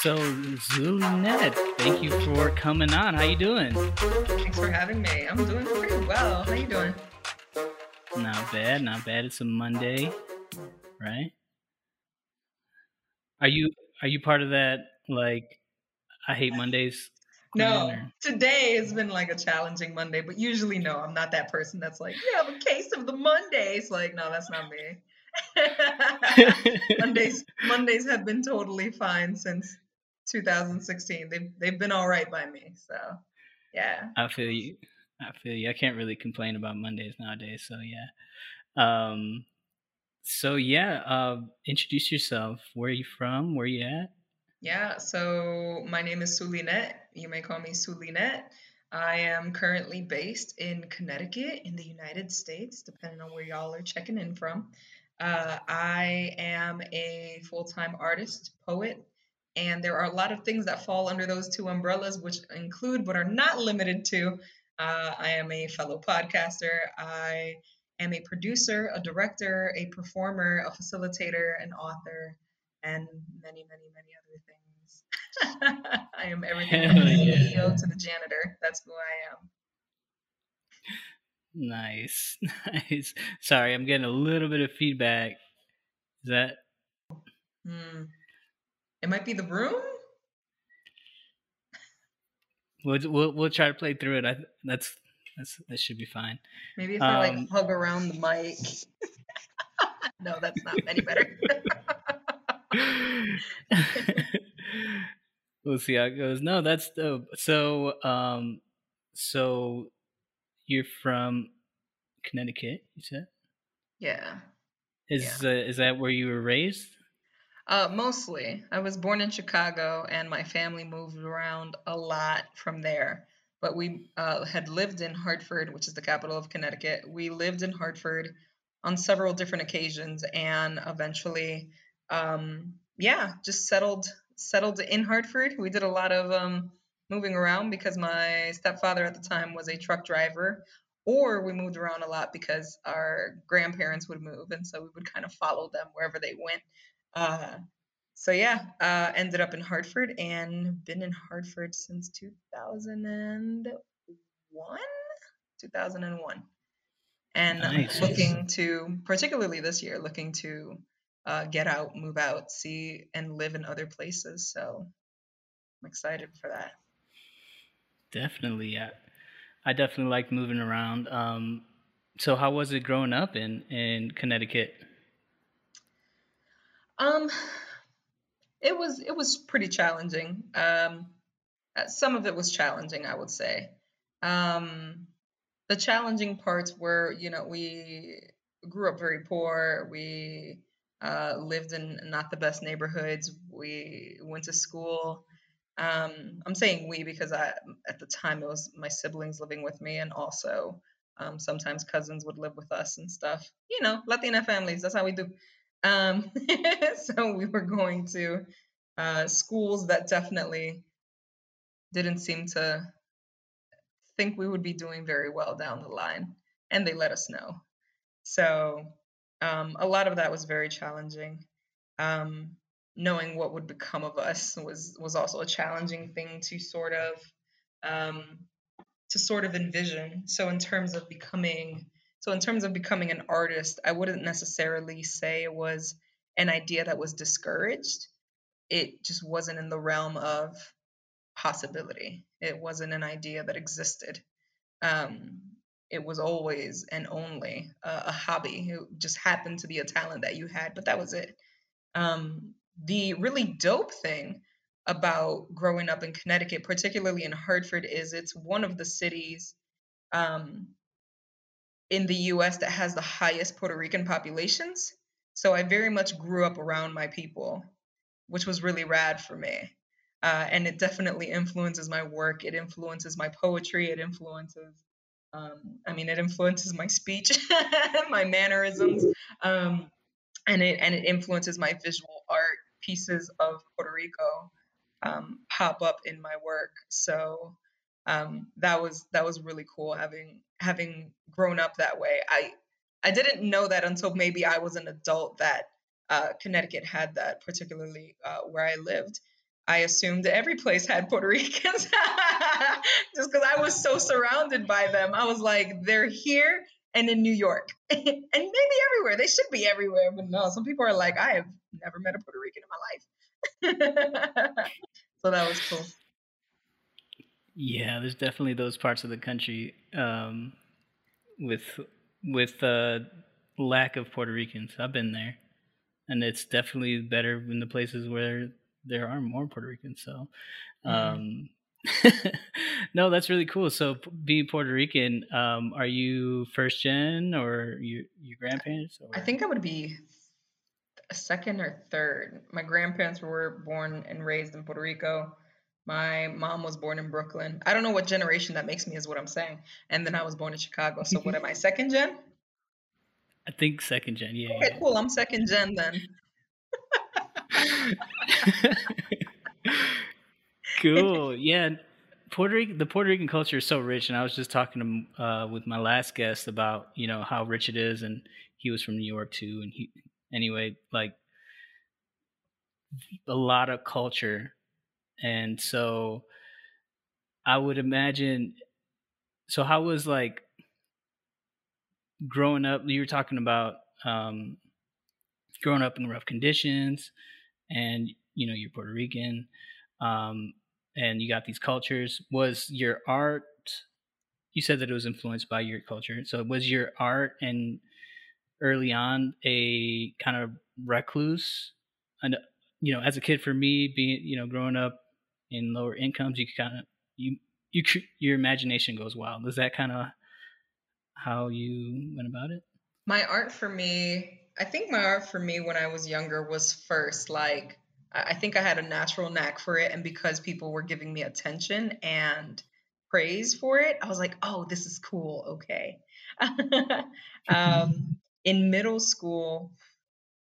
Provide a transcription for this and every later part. So, Zulynette, thank you for coming on. How you doing? Thanks for having me. I'm doing pretty well. How you doing? Not bad, not bad. It's a Monday, right? Are you part of that, like, I hate Mondays? No, today has been like a challenging Monday, but usually no, I'm not that person that's like, you have a case of the Mondays. Like, no, that's not me. Mondays have been totally fine since 2016. They've been all right by me. So, yeah. I feel you. I can't really complain about Mondays nowadays. So, yeah. Introduce yourself. Where are you from? Where are you at? Yeah, so my name is Zulynette. You may call me Zulynette. I am currently based in Connecticut in the United States, depending on where y'all are checking in from. I am a full-time artist, poet, and there are a lot of things that fall under those two umbrellas, which include but are not limited to. I am a fellow podcaster. I am a producer, a director, a performer, a facilitator, an author, and many, many, many other things. I am everything from the CEO to the janitor. That's who I am. Nice. Sorry, I'm getting a little bit of feedback. Is that? It might be the room. We'll try to play through it. That should be fine. Maybe if I hug around the mic. No, that's not any better. We'll see how it goes. No, that's dope. So you're from Connecticut, you said? Yeah. Is that where you were raised? Mostly. I was born in Chicago, and my family moved around a lot from there. But we had lived in Hartford, which is the capital of Connecticut. We lived in Hartford on several different occasions, and eventually just settled in Hartford. We did a lot of moving around because my stepfather at the time was a truck driver, or we moved around a lot because our grandparents would move, and so we would kind of follow them wherever they went. Ended up in Hartford and been in Hartford since 2001. And nice. Particularly this year, looking to get out, move out, see, and live in other places. So I'm excited for that. Definitely. I definitely like moving around. So how was it growing up in Connecticut? It was pretty challenging. Some of it was challenging, I would say. The challenging parts were, we grew up very poor. We lived in not the best neighborhoods. We went to school. I'm saying we because at the time it was my siblings living with me, and also sometimes cousins would live with us and stuff. Latina families, that's how we do. So we were going to schools that definitely didn't seem to think we would be doing very well down the line, and they let us know. So a lot of that was very challenging. Knowing what would become of us was also a challenging thing to sort of envision. So in terms of becoming an artist, I wouldn't necessarily say it was an idea that was discouraged. It just wasn't in the realm of possibility. It wasn't an idea that existed. It was always and only a hobby. It just happened to be a talent that you had, but that was it. The really dope thing about growing up in Connecticut, particularly in Hartford, is it's one of the cities in the U.S. that has the highest Puerto Rican populations. So I very much grew up around my people, which was really rad for me. And it definitely influences my work. It influences my poetry. It influences it influences my speech, my mannerisms, and it influences my visual art. Pieces of Puerto Rico pop up in my work. So that was really cool having grown up that way. I I didn't know that until maybe I was an adult that Connecticut had that, particularly where I lived. I assumed that every place had Puerto Ricans just because I was so surrounded by them. I was like, they're here and in New York and maybe everywhere. They should be everywhere. But no, some people are like, I have never met a Puerto Rican in my life. So that was cool. Yeah, there's definitely those parts of the country with lack of Puerto Ricans. I've been there, and it's definitely better in the places where there are more Puerto Ricans. So, No, that's really cool. So, being Puerto Rican, are you first gen or your grandparents? Or? I think I would be second or third. My grandparents were born and raised in Puerto Rico. My mom was born in Brooklyn. I don't know what generation that makes me is what I'm saying. And then I was born in Chicago. So what am I, second gen? I think second gen, yeah. Okay, yeah. Cool. I'm second gen then. Cool. Yeah. The Puerto Rican culture is so rich. And I was just talking to, with my last guest about, you know, how rich it is. And he was from New York too. And a lot of culture. And so I would imagine, so how was like growing up, you were talking about growing up in rough conditions and, you know, you're Puerto Rican and you got these cultures. Was your art, you said that it was influenced by your culture. So was your art and early on a kind of recluse? And, you know, as a kid for me being, you know, growing up, in lower incomes, you kind of your imagination goes wild. Is that kind of how you went about it? I think my art for me when I was younger was first like I think I had a natural knack for it, and because people were giving me attention and praise for it, I was like, oh, this is cool, okay. In middle school,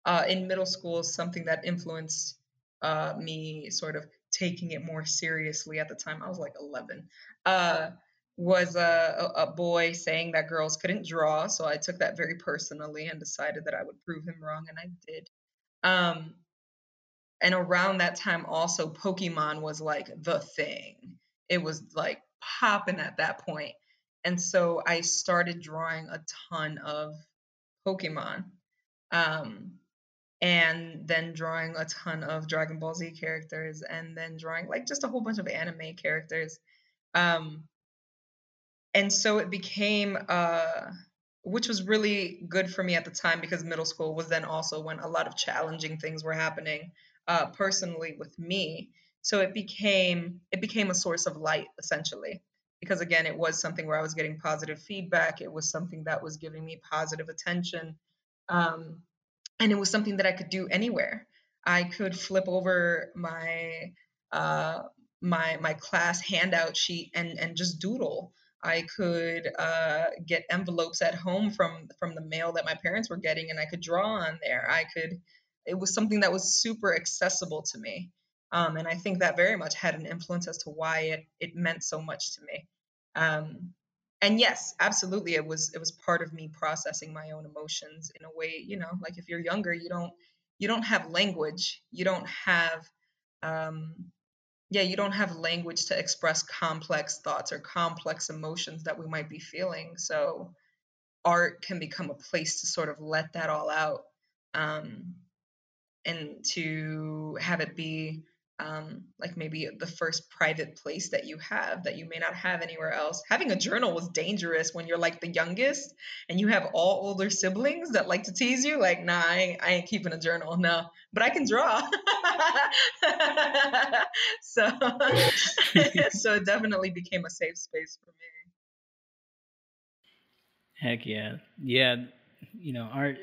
something that influenced me sort of taking it more seriously at the time, I was like 11, was a boy saying that girls couldn't draw. So I took that very personally and decided that I would prove him wrong. And I did. And around that time also Pokemon was like the thing. It was like popping at that point. And so I started drawing a ton of Pokemon. And then drawing a ton of Dragon Ball Z characters, and then drawing like just a whole bunch of anime characters. And so it became, which was really good for me at the time because middle school was then also when a lot of challenging things were happening personally with me. So it became a source of light essentially, because again, it was something where I was getting positive feedback. It was something that was giving me positive attention. And it was something that I could do anywhere. I could flip over my my class handout sheet and just doodle. I could get envelopes at home from the mail that my parents were getting, and I could draw on there. It was something that was super accessible to me, and I think that very much had an influence as to why it meant so much to me. And yes, absolutely, it was part of me processing my own emotions in a way, you know, like if you're younger, you don't have language, you don't have language to express complex thoughts or complex emotions that we might be feeling. So art can become a place to sort of let that all out, and to have it be like maybe the first private place that you have that you may not have anywhere else. Having a journal was dangerous when you're like the youngest and you have all older siblings that like to tease you. Like, nah, I ain't keeping a journal. No, but I can draw. So it definitely became a safe space for me. Heck yeah. Yeah. You know, art,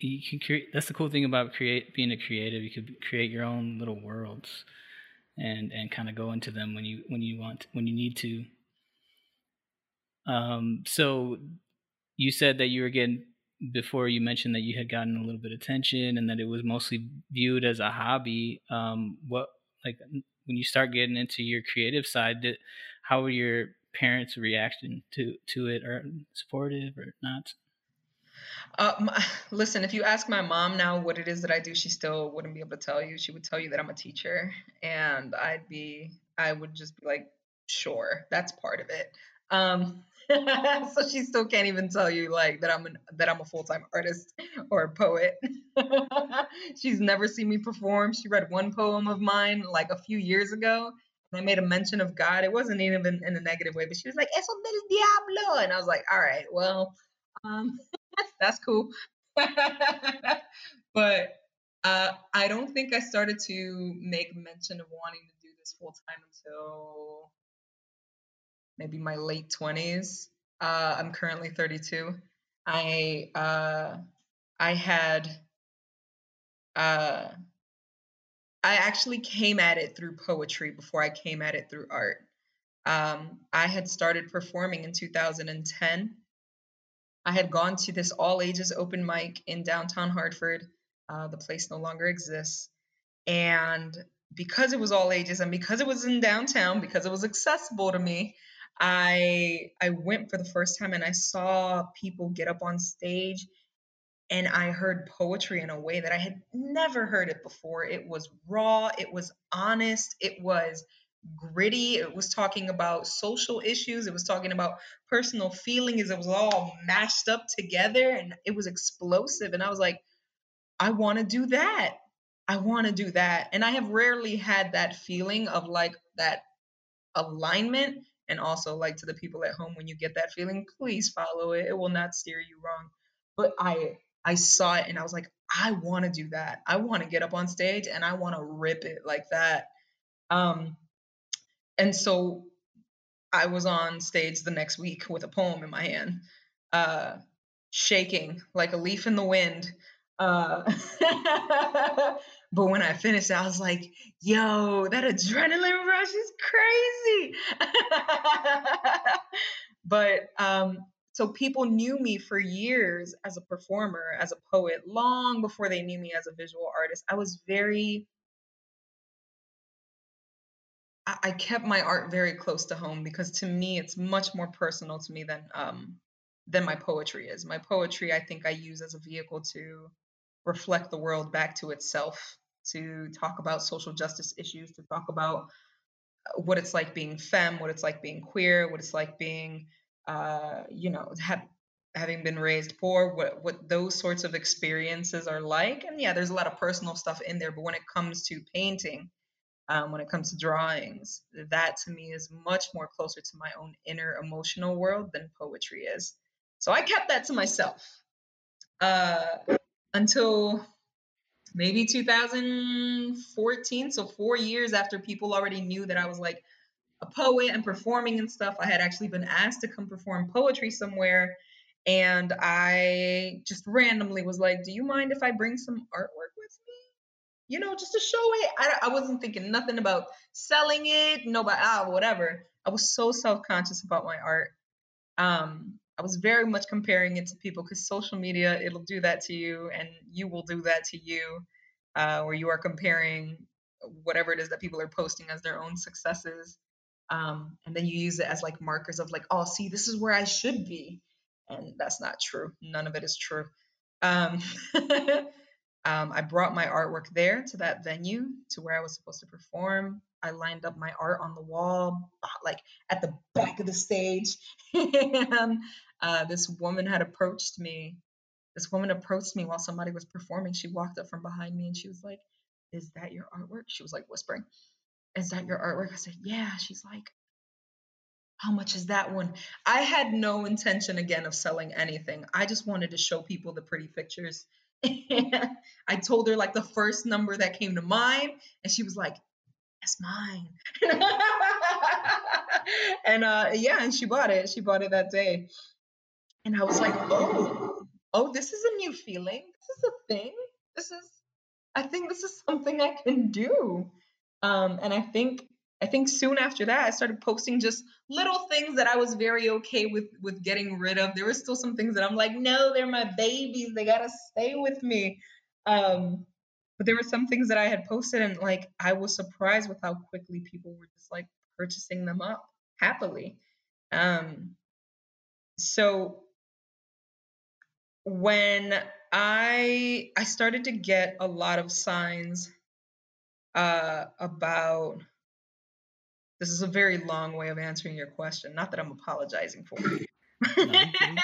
you can create. That's the cool thing about being a creative. You could create your own little worlds, and kind of go into them when you need to. So, you said that you were getting, before you mentioned that you had gotten a little bit of attention, and that it was mostly viewed as a hobby. What, like, when you start getting into your creative side, how were your parents' reaction to it, or supportive or not? Listen, if you ask my mom now what it is that I do, she still wouldn't be able to tell you. She would tell you that I'm a teacher, and I would just be like, sure, that's part of it. So she still can't even tell you like that I'm a full-time artist or a poet. She's never seen me perform. She read one poem of mine like a few years ago, and I made a mention of God. It wasn't even in a negative way, but she was like, "Eso del diablo," and I was like, "All right, well, that's cool." But I don't think I started to make mention of wanting to do this full time until maybe my late 20s. I'm currently 32. I actually came at it through poetry before I came at it through art. I had started performing in 2010. I had gone to this all ages open mic in downtown Hartford. The place no longer exists. And because it was all ages and because it was in downtown, because it was accessible to me, I went for the first time and I saw people get up on stage and I heard poetry in a way that I had never heard it before. It was raw, it was honest, it was gritty, it was talking about social issues, it was talking about personal feelings, it was all mashed up together and it was explosive. And I was like, I want to do that. I want to do that. And I have rarely had that feeling of like that alignment. And also, like, to the people at home, when you get that feeling, please follow it. It will not steer you wrong. But I saw it and I was like, I want to do that. I want to get up on stage and I want to rip it like that. And so I was on stage the next week with a poem in my hand, shaking like a leaf in the wind. But when I finished, I was like, yo, that adrenaline rush is crazy. So people knew me for years as a performer, as a poet, long before they knew me as a visual artist. I kept my art very close to home because to me, it's much more personal to me than my poetry is. My poetry, I think I use as a vehicle to reflect the world back to itself, to talk about social justice issues, to talk about what it's like being femme, what it's like being queer, what it's like being, having been raised poor, what those sorts of experiences are like. And yeah, there's a lot of personal stuff in there, but when it comes to painting, when it comes to drawings, that to me is much more closer to my own inner emotional world than poetry is. So I kept that to myself until maybe 2014. So 4 years after people already knew that I was like a poet and performing and stuff, I had actually been asked to come perform poetry somewhere. And I just randomly was like, do you mind if I bring some artwork with me? You know, just to show it. I wasn't thinking nothing about selling it, whatever. I was so self-conscious about my art. I was very much comparing it to people because social media, it'll do that to you and you will do that to you, where you are comparing whatever it is that people are posting as their own successes. And then you use it as like markers of like, oh, see, this is where I should be. And that's not true. None of it is true. I brought my artwork there to that venue, to where I was supposed to perform. I lined up my art on the wall, like at the back of the stage. And This woman approached me while somebody was performing. She walked up from behind me and she was like, is that your artwork? She was like whispering, is that your artwork? I said, yeah. She's like, how much is that one? I had no intention again of selling anything. I just wanted to show people the pretty pictures. I told her like the first number that came to mind, and she was like, "That's mine." And and she bought it. She bought it that day, and I was like, "Oh, this is a new feeling. This is a thing. I think this is something I can do." And I think soon after that, I started posting just little things that I was very okay with getting rid of. There were still some things that I'm like, no, they're my babies. They got to stay with me. But there were some things that I had posted and like, I was surprised with how quickly people were just like purchasing them up happily. So when I started to get a lot of signs about, this is a very long way of answering your question. Not that I'm apologizing for it. I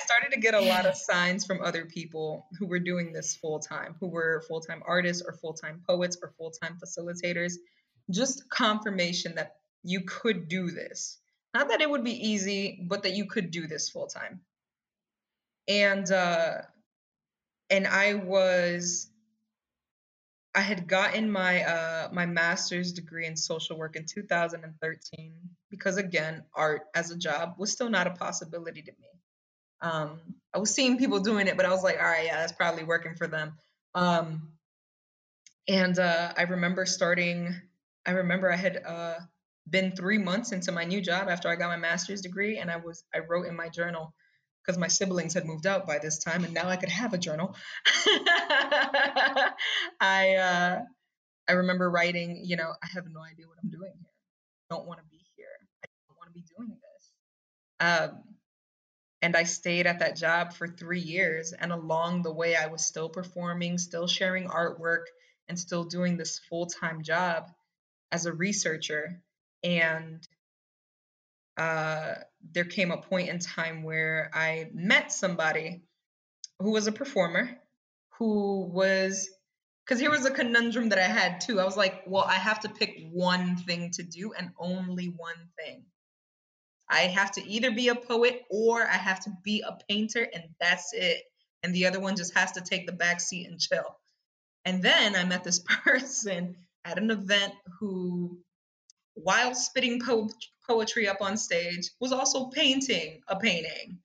started to get a lot of signs from other people who were doing this full time, who were full-time artists or full-time poets or full-time facilitators, just confirmation that you could do this. Not that it would be easy, but that you could do this full time. And I had gotten my my master's degree in social work in 2013 because, again, art as a job was still not a possibility to me. I was seeing people doing it, but I was like, all right, yeah, that's probably working for them. I remember I had been 3 months into my new job after I got my master's degree, and I wrote in my journal, because my siblings had moved out by this time and now I could have a journal. I remember writing, you know, I have no idea what I'm doing here. I don't want to be here. I don't want to be doing this. And I stayed at that job for 3 years. And along the way, I was still performing, still sharing artwork, and still doing this full-time job as a researcher. And there came a point in time where I met somebody who was a performer, because here was a conundrum that I had too. I was like, well, I have to pick one thing to do and only one thing. I have to either be a poet or I have to be a painter, and that's it. And the other one just has to take the back seat and chill. And then I met this person at an event who, while spitting poetry up on stage, was also painting a painting,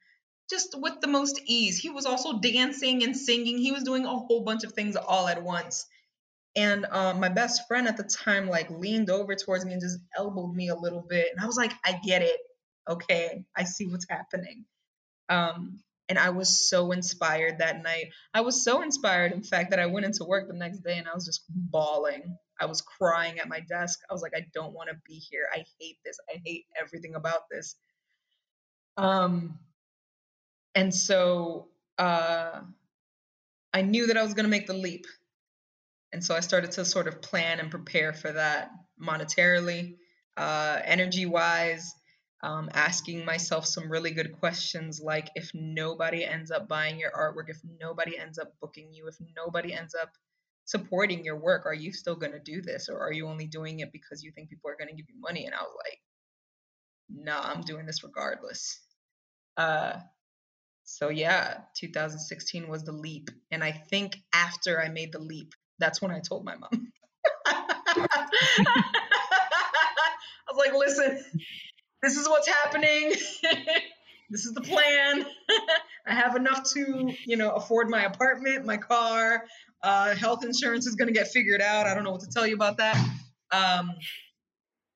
just with the most ease. He was also dancing and singing. He was doing a whole bunch of things all at once. And my best friend at the time, like, leaned over towards me and just elbowed me a little bit. And I was like, I get it. Okay, I see what's happening. And I was so inspired that night. I was so inspired, in fact, that I went into work the next day and I was just bawling. I was crying at my desk. I was like, I don't want to be here. I hate this. I hate everything about this. And so I knew that I was going to make the leap. And so I started to sort of plan and prepare for that monetarily, energy-wise, asking myself some really good questions, like, if nobody ends up buying your artwork, if nobody ends up booking you, if nobody ends up supporting your work, are you still going to do this? Or are you only doing it because you think people are going to give you money? And I was like, nah, I'm doing this regardless. So yeah, 2016 was the leap. And I think after I made the leap, that's when I told my mom. I was like, listen, this is what's happening. This is the plan. I have enough to, you know, afford my apartment, my car. Health insurance is going to get figured out. I don't know what to tell you about that.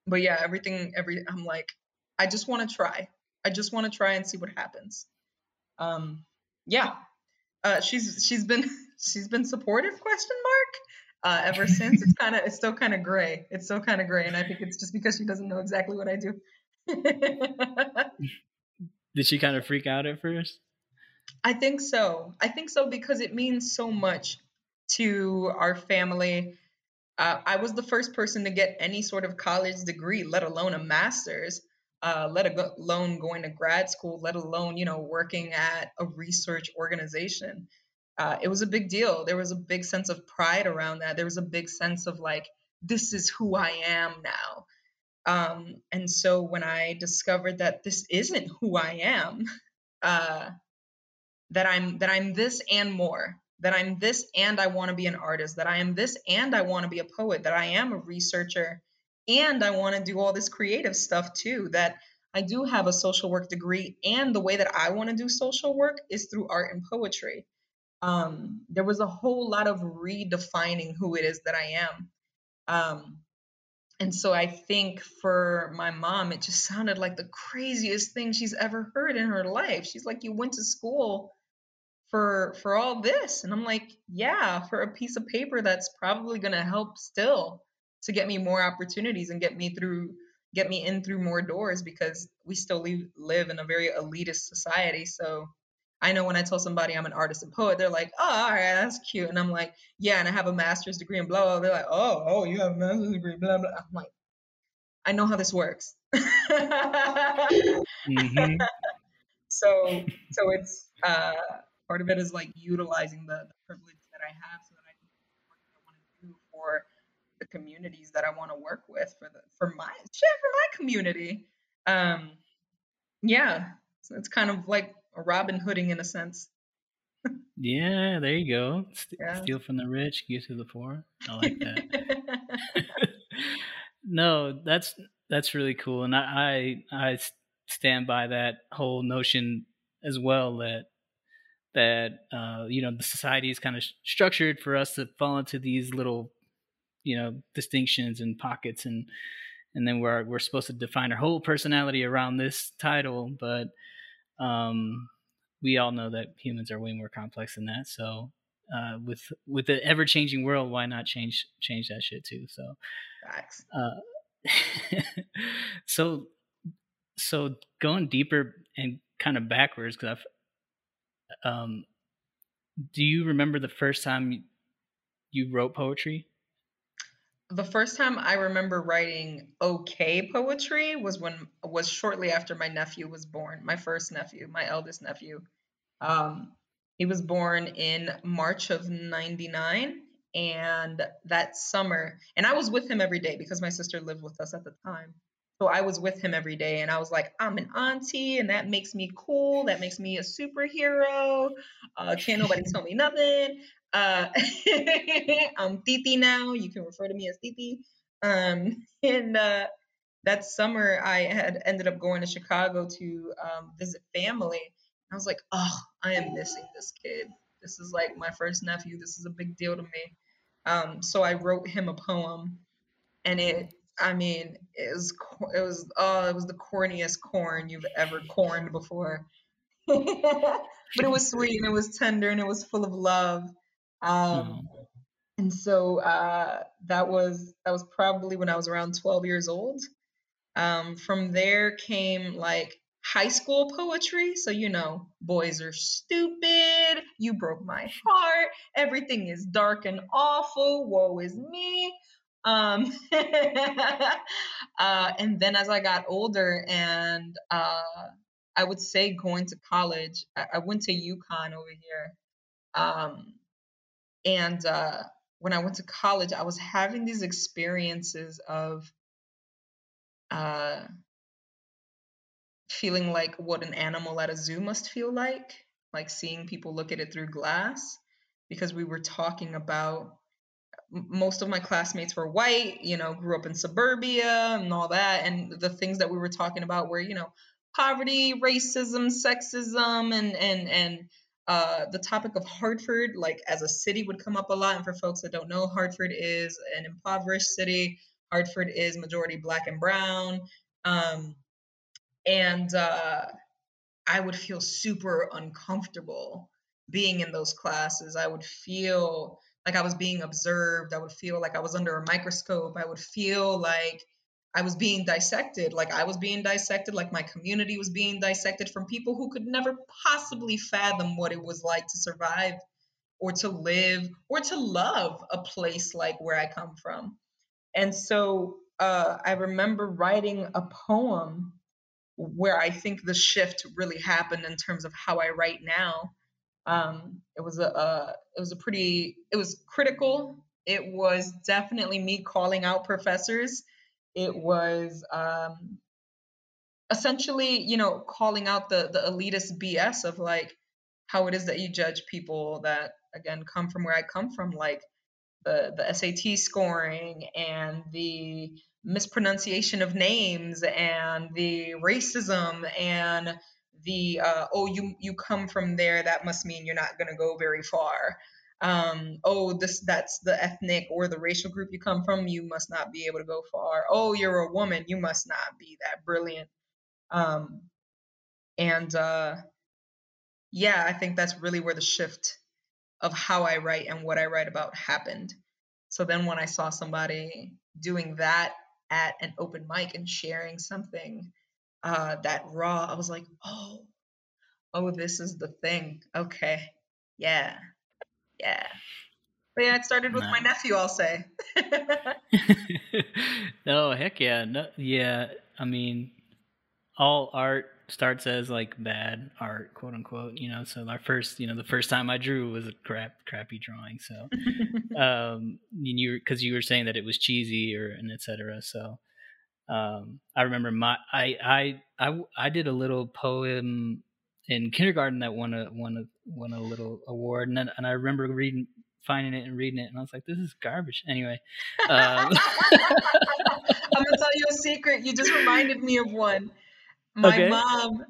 But yeah, I'm like, I just want to try. I just want to try and see what happens. Yeah. She's been supportive, question mark, ever since. It's still kind of gray. It's still kind of gray. And I think it's just because she doesn't know exactly what I do. Did she kind of freak out at first? I think so. I think so because it means so much to our family. I was the first person to get any sort of college degree, let alone a master's, let alone going to grad school, let alone, you know, working at a research organization. It was a big deal. There was a big sense of pride around that. There was a big sense of like, this is who I am now. And so when I discovered that this isn't who I am, that I'm this and more, that I'm this and I want to be an artist, that I am this and I want to be a poet, that I am a researcher and I want to do all this creative stuff too, that I do have a social work degree and the way that I want to do social work is through art and poetry. There was a whole lot of redefining who it is that I am. And so I think for my mom, it just sounded like the craziest thing she's ever heard in her life. She's like, you went to school for all this. And I'm like, yeah, for a piece of paper that's probably going to help still to get me more opportunities and get me in through more doors, because we still live in a very elitist society. So I know when I tell somebody I'm an artist and poet, they're like, oh, all right, that's cute. And I'm like, yeah, and I have a master's degree and blah, blah. They're like, oh, you have a master's degree, blah, blah. I'm like, I know how this works. Mm-hmm. So it's part of it is like utilizing the privilege that I have so that I can do the work that I want to do for the communities that I want to work with, for my community. Yeah, so it's kind of like a Robin Hooding in a sense. Yeah, there you go. Steal from the rich, give to the poor. I like that. No, that's really cool, and I stand by that whole notion as well, that you know, the society is kind of structured for us to fall into these little, you know, distinctions and pockets, and then we're supposed to define our whole personality around this title, but we all know that humans are way more complex than that. So with the ever-changing world, why not change that shit too? So facts. So going deeper and kind of backwards, because I've do you remember the first time you wrote poetry? The first time I remember writing okay poetry was shortly after my nephew was born, my first nephew, my eldest nephew. He was born in March of 99, and that summer, and I was with him every day because my sister lived with us at the time. So I was with him every day, and I was like, I'm an auntie, and that makes me cool. That makes me a superhero. Can't nobody tell me nothing. I'm Titi now. You can refer to me as Titi. And that summer I had ended up going to Chicago to visit family. I was like, oh, I am missing this kid. This is like my first nephew. This is a big deal to me. So I wrote him a poem, and it was the corniest corn you've ever corned before. But it was sweet, and it was tender, and it was full of love. And so that was probably when I was around 12 years old. From there came like high school poetry. So, you know, boys are stupid. You broke my heart. Everything is dark and awful. Woe is me. And then as I got older and I would say going to college, I went to UConn over here. And when I went to college, I was having these experiences of feeling like what an animal at a zoo must feel like seeing people look at it through glass, because we were talking about, most of my classmates were white, you know, grew up in suburbia and all that. And the things that we were talking about were, you know, poverty, racism, sexism, and the topic of Hartford, like as a city, would come up a lot. And for folks that don't know, Hartford is an impoverished city. Hartford is majority Black and brown. And I would feel super uncomfortable being in those classes. I would feel like I was being observed. I would feel like I was under a microscope. I would feel like I was being dissected, like my community was being dissected from people who could never possibly fathom what it was like to survive or to live or to love a place like where I come from. And so I remember writing a poem where I think the shift really happened in terms of how I write now. It was critical. It was definitely me calling out professors. It was essentially, you know, calling out the elitist BS of like how it is that you judge people that, again, come from where I come from, like the SAT scoring and the mispronunciation of names and the racism and the, you come from there, that must mean you're not going to go very far. That's the ethnic or the racial group you come from, you must not be able to go far. Oh, you're a woman, you must not be that brilliant. I think that's really where the shift of how I write and what I write about happened. So then when I saw somebody doing that at an open mic and sharing something that raw, I was like, oh, oh, this is the thing. Okay. Yeah. Yeah. But yeah, it started with my nephew, I'll say. Oh, heck yeah. No, yeah. I mean, all art starts as like bad art, quote unquote, you know, so the first time I drew was a crappy drawing. So, cause you were saying that it was cheesy and et cetera. So, I remember I did a little poem in kindergarten that won a little award. And I remember finding it and reading it. And I was like, this is garbage. Anyway. I'm gonna tell you a secret. You just reminded me of one. My mom,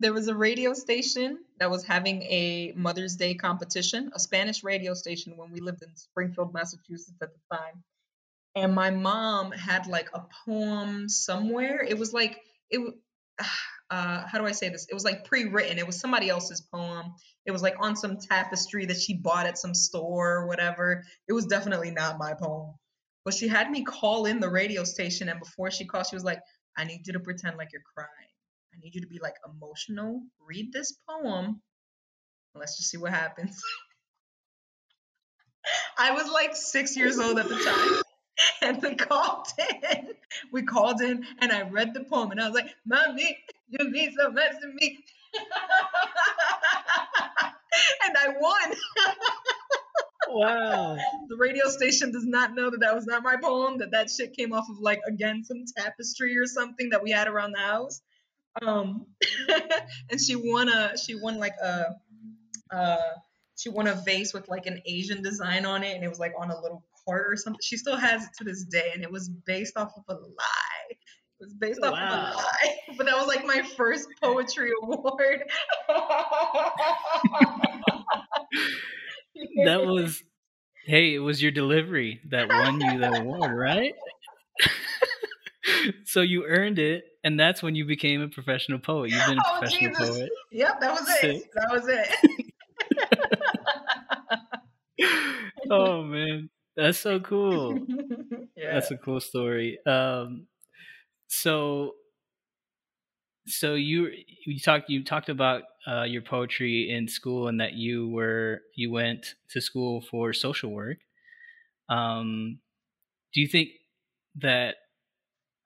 there was a radio station that was having a Mother's Day competition, a Spanish radio station when we lived in Springfield, Massachusetts at the time. And my mom had like a poem somewhere. It was like, how do I say this? It was like pre-written. It was somebody else's poem. It was like on some tapestry that she bought at some store or whatever. It was definitely not my poem. But she had me call in the radio station. And before she called, she was like, I need you to pretend like you're crying. I need you to be like emotional. Read this poem. Let's just see what happens. I was like 6 years old at the time. And we called in and I read the poem and I was like, Mommy, you mean so much to me. And I won. Wow. The radio station does not know that was not my poem, that shit came off of like, again, some tapestry or something that we had around the house. And she won a vase with like an Asian design on it. And it was like on a little part or something. She still has it to this day. And it was based off of a lie. It was based off of a lie. But that was like my first poetry award. It was your delivery that won you the award, right? So you earned it, and that's when you became a professional poet. You've been a professional poet. Yep, that was it. That was it. Oh man, that's so cool. Yeah. That's a cool story. So you talked about your poetry in school and that you went to school for social work. Do you think that,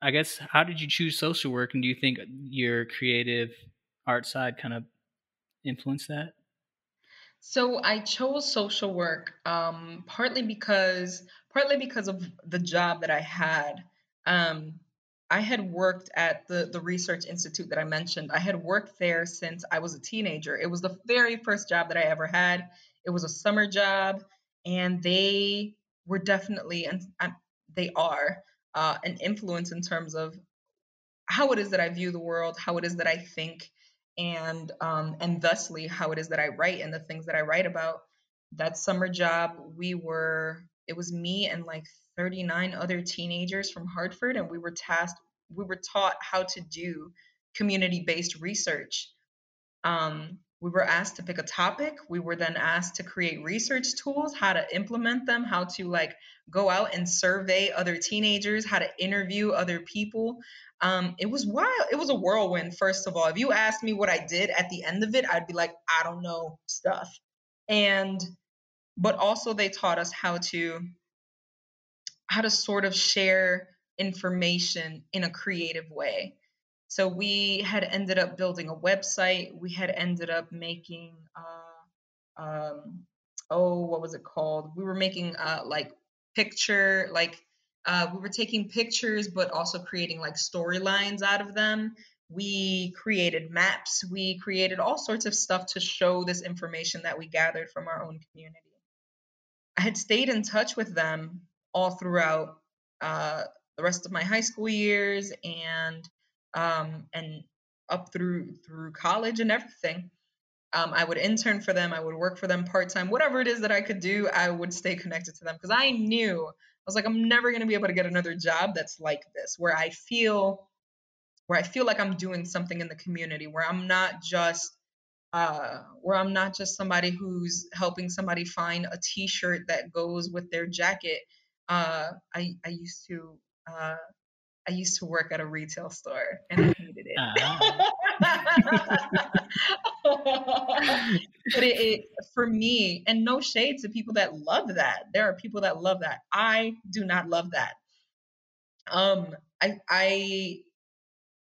I guess, how did you choose social work, and do you think your creative art side kind of influenced that? So I chose social work partly because of the job that I had. I had worked at the research institute that I mentioned. I had worked there since I was a teenager. It was the very first job that I ever had. It was a summer job, and they were definitely, and they are, an influence in terms of how it is that I view the world, how it is that I think, and thusly how it is that I write and the things that I write about. That summer job, it was me and like 39 other teenagers from Hartford, and we were taught how to do community-based research. We were asked to pick a topic. We were then asked to create research tools, how to implement them, how to like go out and survey other teenagers, how to interview other people. It was wild. It was a whirlwind, first of all. If you asked me what I did at the end of it, I'd be like, I don't know stuff. But also they taught us how to sort of share information in a creative way. So we had ended up building a website. We had ended up making, what was it called? We were making we were taking pictures, but also creating like storylines out of them. We created maps. We created all sorts of stuff to show this information that we gathered from our own community. I had stayed in touch with them all throughout the rest of my high school years and up through college and everything. I would intern for them. I would work for them part-time. Whatever it is that I could do, I would stay connected to them because I knew, I was like, I'm never going to be able to get another job that's like this, where I feel like I'm doing something in the community, where I'm not just somebody who's helping somebody find a t-shirt that goes with their jacket. I used to I used to work at a retail store and I hated it. But it for me, and no shade to people that love that. There are people that love that. I do not love that.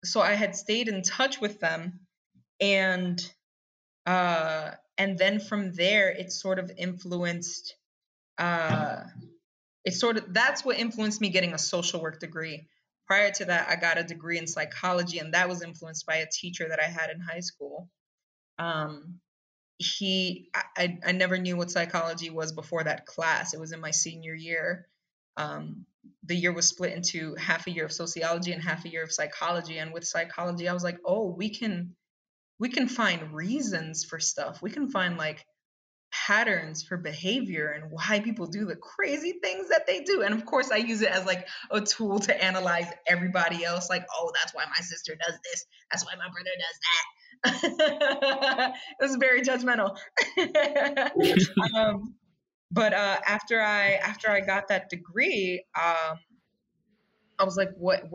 So I had stayed in touch with them, and then from there, it sort of influenced, that's what influenced me getting a social work degree. Prior to that, I got a degree in psychology, and that was influenced by a teacher that I had in high school. I never knew what psychology was before that class. It was in my senior year. The year was split into half a year of sociology and half a year of psychology. And with psychology, I was like, oh, we can find reasons for stuff. We can find like patterns for behavior and why people do the crazy things that they do. And of course I use it as like a tool to analyze everybody else. Like, oh, that's why my sister does this. That's why my brother does that. It was very judgmental. After I got that degree, I was like, what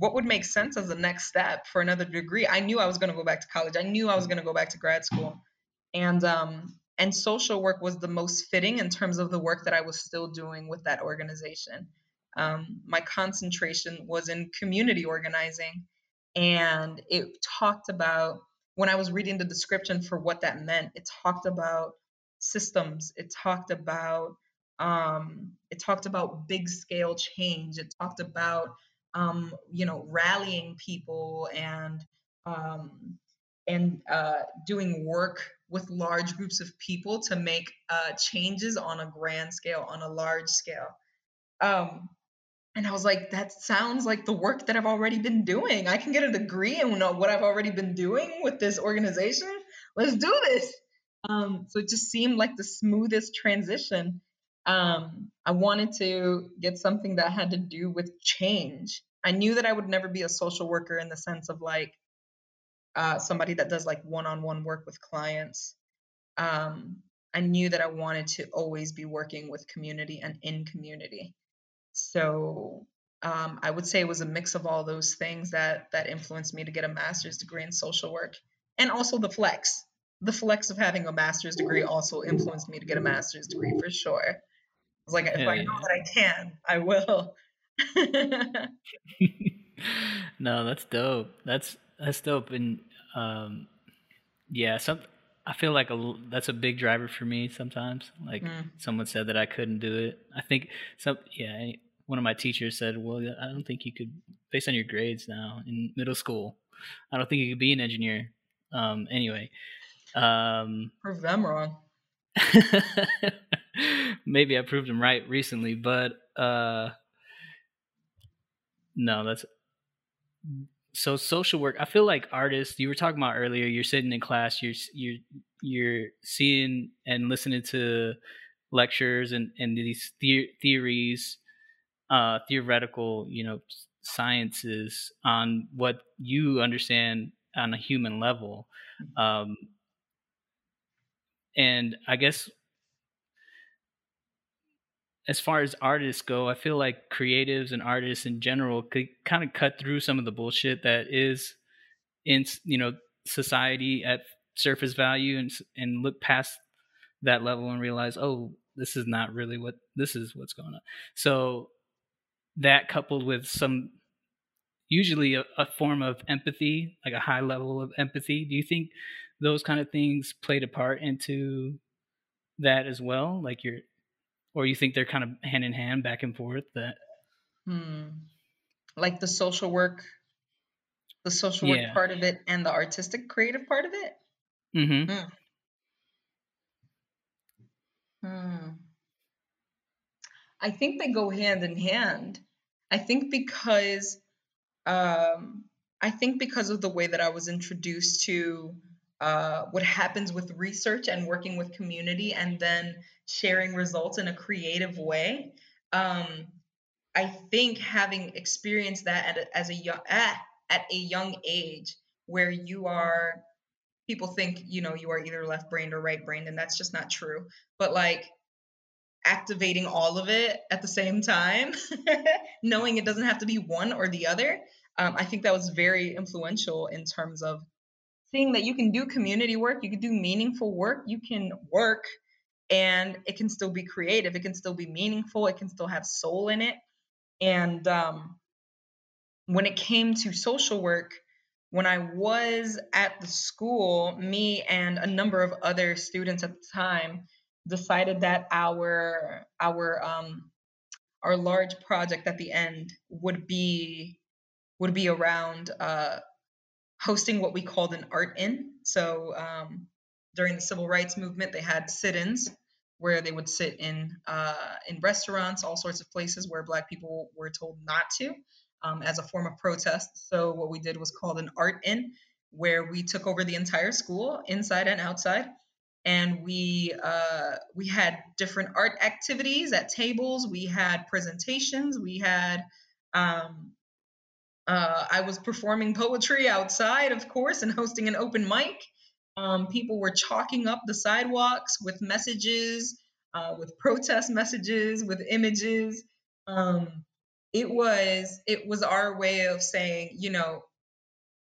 would make sense as the next step for another degree? I knew I was going to go back to college. I knew I was going to go back to grad school. And social work was the most fitting in terms of the work that I was still doing with that organization. My concentration was in community organizing, and it talked about, when I was reading the description for what that meant, it talked about systems. It talked about big scale change. It talked about, rallying people and doing work with large groups of people to make changes on a grand scale, on a large scale. And I was like, that sounds like the work that I've already been doing. I can get a degree and know what I've already been doing with this organization. Let's do this. So it just seemed like the smoothest transition. I wanted to get something that had to do with change. I knew that I would never be a social worker in the sense of like somebody that does like one-on-one work with clients. I knew that I wanted to always be working with community and in community. So I would say it was a mix of all those things that influenced me to get a master's degree in social work. And also the flex of having a master's degree also influenced me to get a master's degree for sure. I was like, if I know that I can, I will. No, that's dope. That's dope. And I feel like that's a big driver for me sometimes. Like someone said that I couldn't do it. I think one of my teachers said, well, I don't think you could, based on your grades now in middle school, I don't think you could be an engineer. Prove them wrong. Maybe I proved them right recently, but no, that's... So social work, I feel like artists, you were talking about earlier, you're sitting in class, you're seeing and listening to lectures and these theories, theoretical, sciences on what you understand on a human level. And I guess as far as artists go, I feel like creatives and artists in general could kind of cut through some of the bullshit that is in, society at surface value and look past that level and realize, oh, this is not really this is what's going on. So that coupled with usually a form of empathy, like a high level of empathy. Do you think those kind of things played a part into that as well? Like or you think they're kind of hand in hand, back and forth? Like the social work part of it and the artistic creative part of it. Mm-hmm. I think they go hand in hand. I think because of the way that I was introduced to what happens with research and working with community and then sharing results in a creative way. I think having experienced that at a young age where people think, you are either left-brained or right-brained, and that's just not true. But like activating all of it at the same time, knowing it doesn't have to be one or the other. I think that was very influential in terms of seeing that you can do community work, you can do meaningful work, you can work, and it can still be creative, it can still be meaningful, it can still have soul in it. And when it came to social work, when I was at the school, me and a number of other students at the time decided that our large project at the end would be around hosting what we called an art in. So during the civil rights movement, they had sit-ins where they would sit in restaurants, all sorts of places where Black people were told not to, as a form of protest. So what we did was called an art in, where we took over the entire school, inside and outside, and we had different art activities at tables. We had presentations. We had I was performing poetry outside, of course, and hosting an open mic. People were chalking up the sidewalks with messages, with protest messages, with images. It was our way of saying, you know,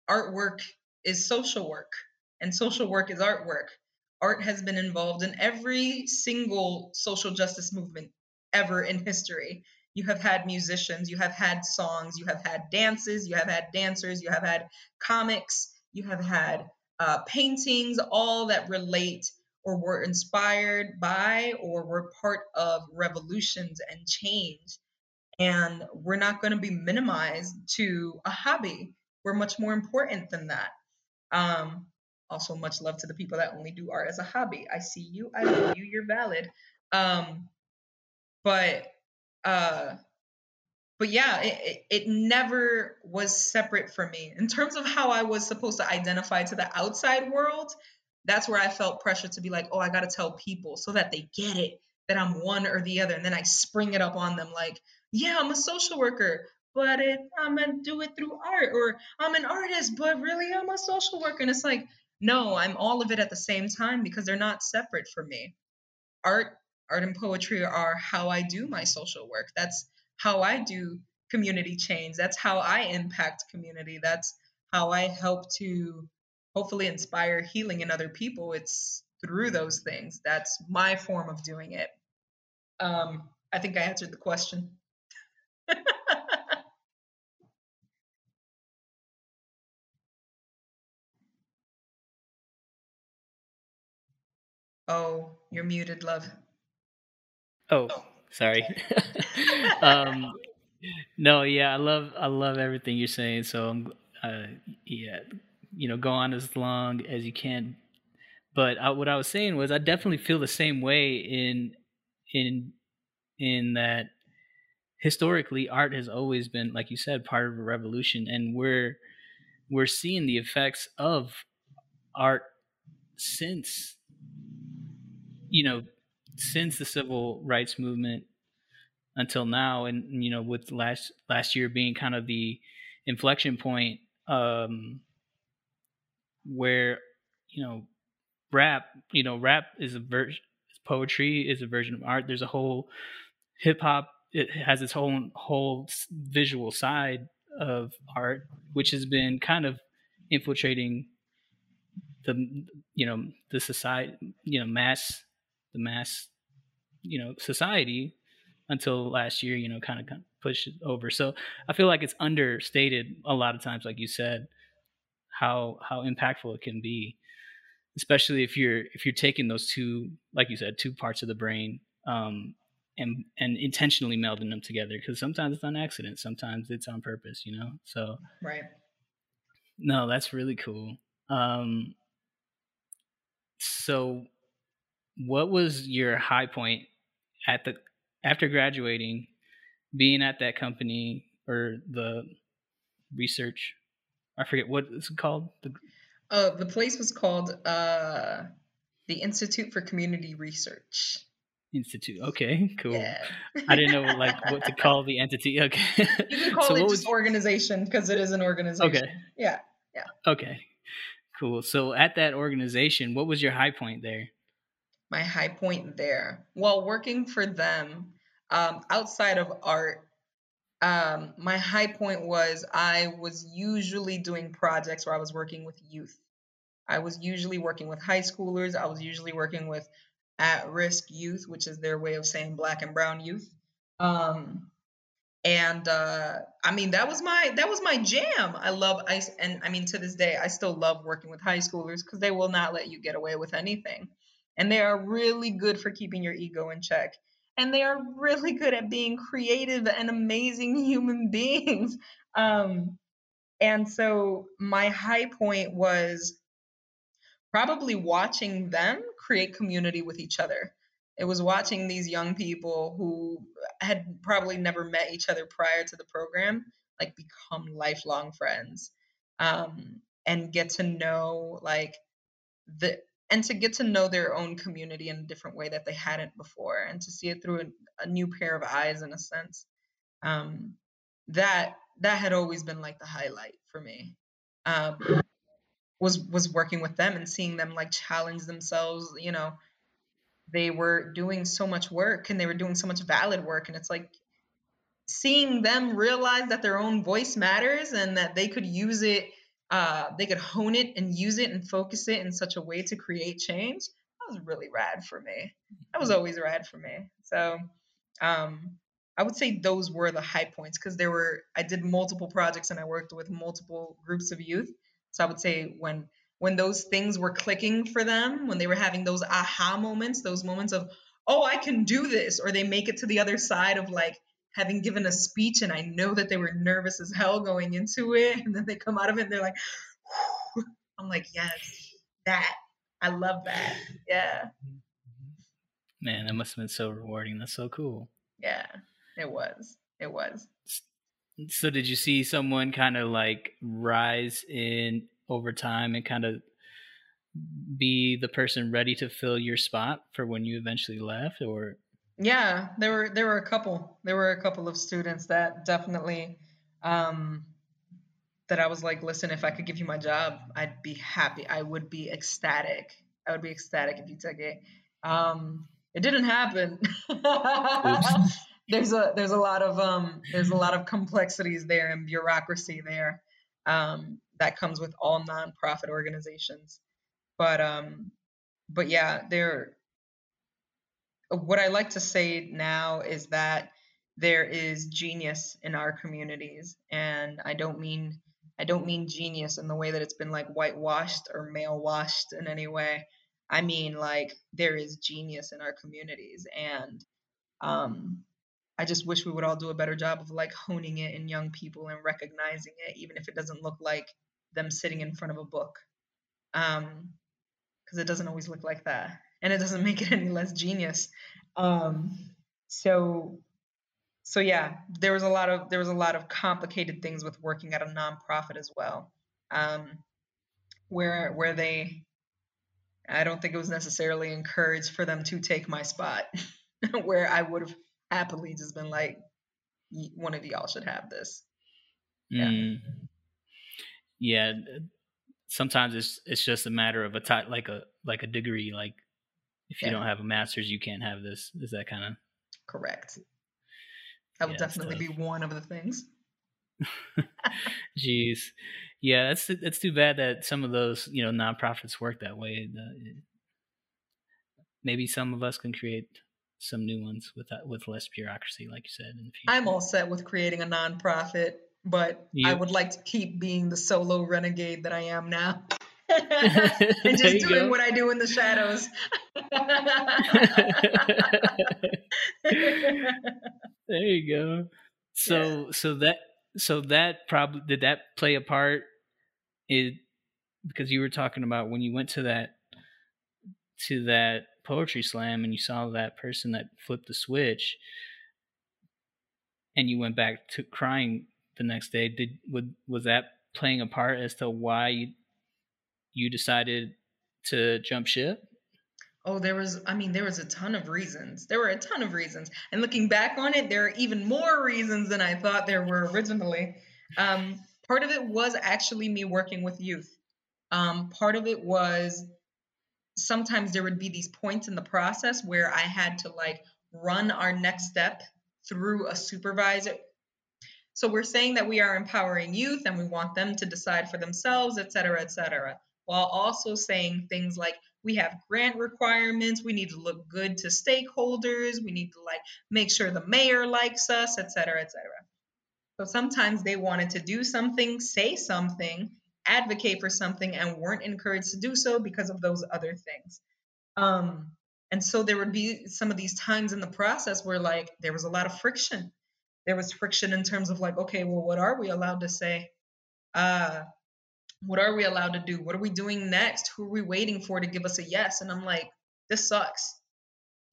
artwork is social work, and social work is artwork. Art has been involved in every single social justice movement ever in history. You have had musicians, you have had songs, you have had dances, you have had dancers, you have had comics, you have had paintings, all that relate or were inspired by or were part of revolutions and change. And we're not going to be minimized to a hobby. We're much more important than that. Also, much love to the people that only do art as a hobby. I see you, I love you, you're valid. But yeah, it never was separate for me. In terms of how I was supposed to identify to the outside world, that's where I felt pressure to be like, oh, I got to tell people so that they get it, that I'm one or the other. And then I spring it up on them like, yeah, I'm a social worker, but I'm going to do it through art. Or I'm an artist, but really I'm a social worker. And it's like, no, I'm all of it at the same time because they're not separate for me. Art and poetry are how I do my social work. That's how I do community change. That's how I impact community. That's how I help to hopefully inspire healing in other people. It's through those things. That's my form of doing it. I think I answered the question. Oh, you're muted, love. Oh, sorry. No, yeah, I love everything you're saying. So, yeah, you know, go on as long as you can. But what I was saying was, I definitely feel the same way in that historically, art has always been, like you said, part of a revolution, and we're seeing the effects of art since, you know, since the civil rights movement until now. And, you know, with last year being kind of the inflection point, where, you know, rap is a version, poetry is a version of art. There's a whole hip hop. It has its own whole visual side of art, which has been kind of infiltrating the society, the mass society until last year, you know, kind of pushed it over. So I feel like it's understated a lot of times, like you said, how impactful it can be, especially if you're taking those two, like you said, two parts of the brain, and intentionally melding them together. Cause sometimes it's on accident, sometimes it's on purpose, you know? So, right. No, that's really cool. So what was your high point after graduating, being at that company or the research? I forget what it's called. The place was called the Institute for Community Research. Institute. Okay, cool. Yeah. I didn't know what to call the entity. Okay. You can call it just organization because it is an organization. Okay. Yeah. Yeah. Okay. Cool. So at that organization, what was your high point there? my high point there. While working for them, outside of art, my high point was I was usually doing projects where I was working with youth. I was usually working with high schoolers. I was usually working with at-risk youth, which is their way of saying Black and brown youth. I mean, that was my jam. I love ice. And I mean, to this day, I still love working with high schoolers because they will not let you get away with anything. And they are really good for keeping your ego in check. And they are really good at being creative and amazing human beings. And so my high point was probably watching them create community with each other. It was watching these young people who had probably never met each other prior to the program, like become lifelong friends, and get to know their own community in a different way that they hadn't before, and to see it through a new pair of eyes, in a sense. That had always been like the highlight for me. Was working with them and seeing them like challenge themselves. You know, they were doing so much work and they were doing so much valid work. And it's like seeing them realize that their own voice matters and that they could use it, they could hone it and use it and focus it in such a way to create change. That was really rad for me. That was always rad for me. So I would say those were the high points because I did multiple projects and I worked with multiple groups of youth. So I would say when those things were clicking for them, when they were having those aha moments, those moments of, oh, I can do this, or they make it to the other side of like having given a speech and I know that they were nervous as hell going into it, and then they come out of it and they're like, whew. I'm like, yes, that. I love that. Yeah. Man, that must have been so rewarding. That's so cool. Yeah, it was. It was. So did you see someone kind of like rise in over time and kind of be the person ready to fill your spot for when you eventually left, or? Yeah, there were a couple. There were a couple of students that definitely, that I was like, listen, if I could give you my job, I'd be happy. I would be ecstatic. I would be ecstatic if you took it. It didn't happen. Oops. There's a lot of complexities there and bureaucracy there that comes with all nonprofit organizations, but yeah, there. What I like to say now is that there is genius in our communities, and I don't mean genius in the way that it's been like whitewashed or male washed in any way. I mean like there is genius in our communities, and I just wish we would all do a better job of like honing it in young people and recognizing it, even if it doesn't look like them sitting in front of a book. Because it doesn't always look like that. And it doesn't make it any less genius. So yeah, there was a lot of complicated things with working at a nonprofit as well. Where they, I don't think it was necessarily encouraged for them to take my spot where I would have happily just been like, one of y'all should have this. Yeah. Yeah. Sometimes it's just a matter of like a degree. Like if you don't have a master's, you can't have this. Is that kind of correct? That would definitely be one of the things. Jeez. Yeah. That's too bad that some of those, you know, nonprofits work that way. Maybe some of us can create some new ones with less bureaucracy, like you said. In the future. I'm all set with creating a nonprofit, but I would like to keep being the solo renegade that I am now, and just doing what I do in the shadows. There you go. So, yeah. so that probably did that play a part? Because you were talking about when you went to that poetry slam and you saw that person that flipped the switch and you went back to crying the next day, was that playing a part as to why you decided to jump ship? Oh, there was a ton of reasons. There were a ton of reasons. And looking back on it, there are even more reasons than I thought there were originally. Part of it was actually me working with youth. Part of it was sometimes there would be these points in the process where I had to like run our next step through a supervisor. So we're saying that we are empowering youth and we want them to decide for themselves, et cetera, while also saying things like we have grant requirements, we need to look good to stakeholders, we need to like make sure the mayor likes us, et cetera, et cetera. So sometimes they wanted to do something, say something, advocate for something, and weren't encouraged to do so because of those other things. And so there would be some of these times in the process where like there was a lot of friction. There was friction in terms of like, okay, well, what are we allowed to say? What are we allowed to do? What are we doing next? Who are we waiting for to give us a yes? And I'm like, this sucks.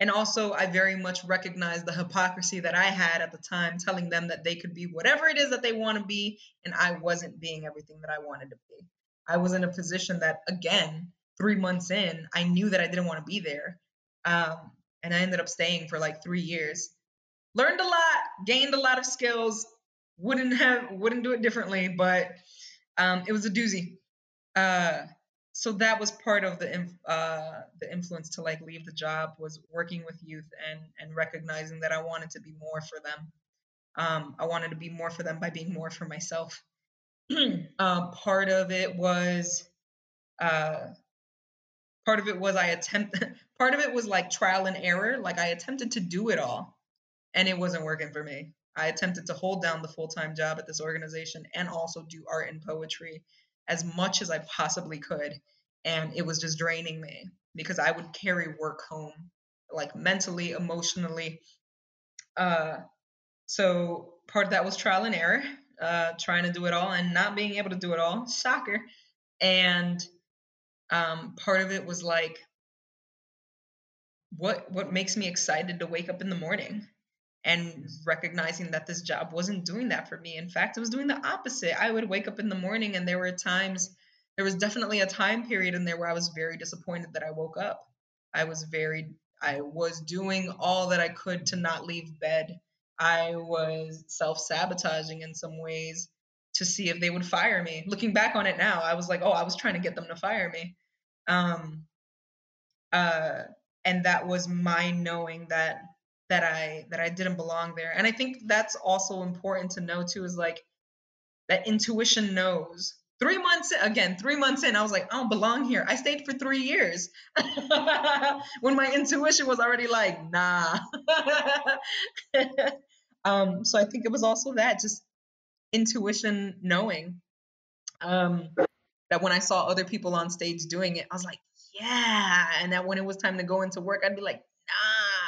And also, I very much recognize the hypocrisy that I had at the time, telling them that they could be whatever it is that they want to be, and I wasn't being everything that I wanted to be. I was in a position that, again, 3 months in, I knew that I didn't want to be there. And I ended up staying for like 3 years. Learned a lot, gained a lot of skills, wouldn't do it differently, but it was a doozy. So that was part of the influence to like leave the job, was working with youth and recognizing that I wanted to be more for them. I wanted to be more for them by being more for myself. Part of it was like trial and error. Like I attempted to do it all, and it wasn't working for me. I attempted to hold down the full-time job at this organization and also do art and poetry as much as I possibly could. And it was just draining me because I would carry work home, like mentally, emotionally. So part of that was trial and error, trying to do it all and not being able to do it all. Shocker. And part of it was like, what makes me excited to wake up in the morning? And recognizing that this job wasn't doing that for me. In fact, it was doing the opposite. I would wake up in the morning and there was definitely a time period in there where I was very disappointed that I woke up. I was doing all that I could to not leave bed. I was self-sabotaging in some ways to see if they would fire me. Looking back on it now, I was like, oh, I was trying to get them to fire me. And that was my knowing that I didn't belong there. And I think that's also important to know too, is like that intuition knows. 3 months in, I was like, I don't belong here. I stayed for 3 years when my intuition was already like, nah. So I think it was also that, just intuition knowing that when I saw other people on stage doing it, I was like, yeah. And that when it was time to go into work, I'd be like, nah.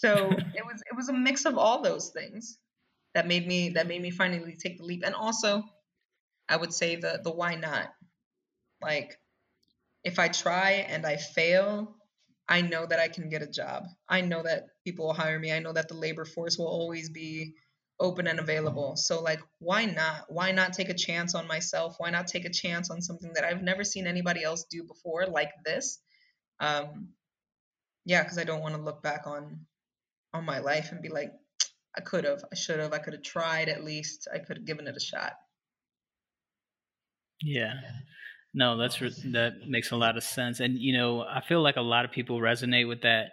So it was a mix of all those things that made me finally take the leap. And also I would say the why not. Like if I try and I fail, I know that I can get a job. I know that people will hire me. I know that the labor force will always be open and available. So like why not? Why not take a chance on myself? Why not take a chance on something that I've never seen anybody else do before like this? Yeah, because I don't want to look back on my life and be like, I could have, I should have, I could have tried at least. I could have given it a shot. Yeah. No, that makes a lot of sense. And, you know, I feel like a lot of people resonate with that,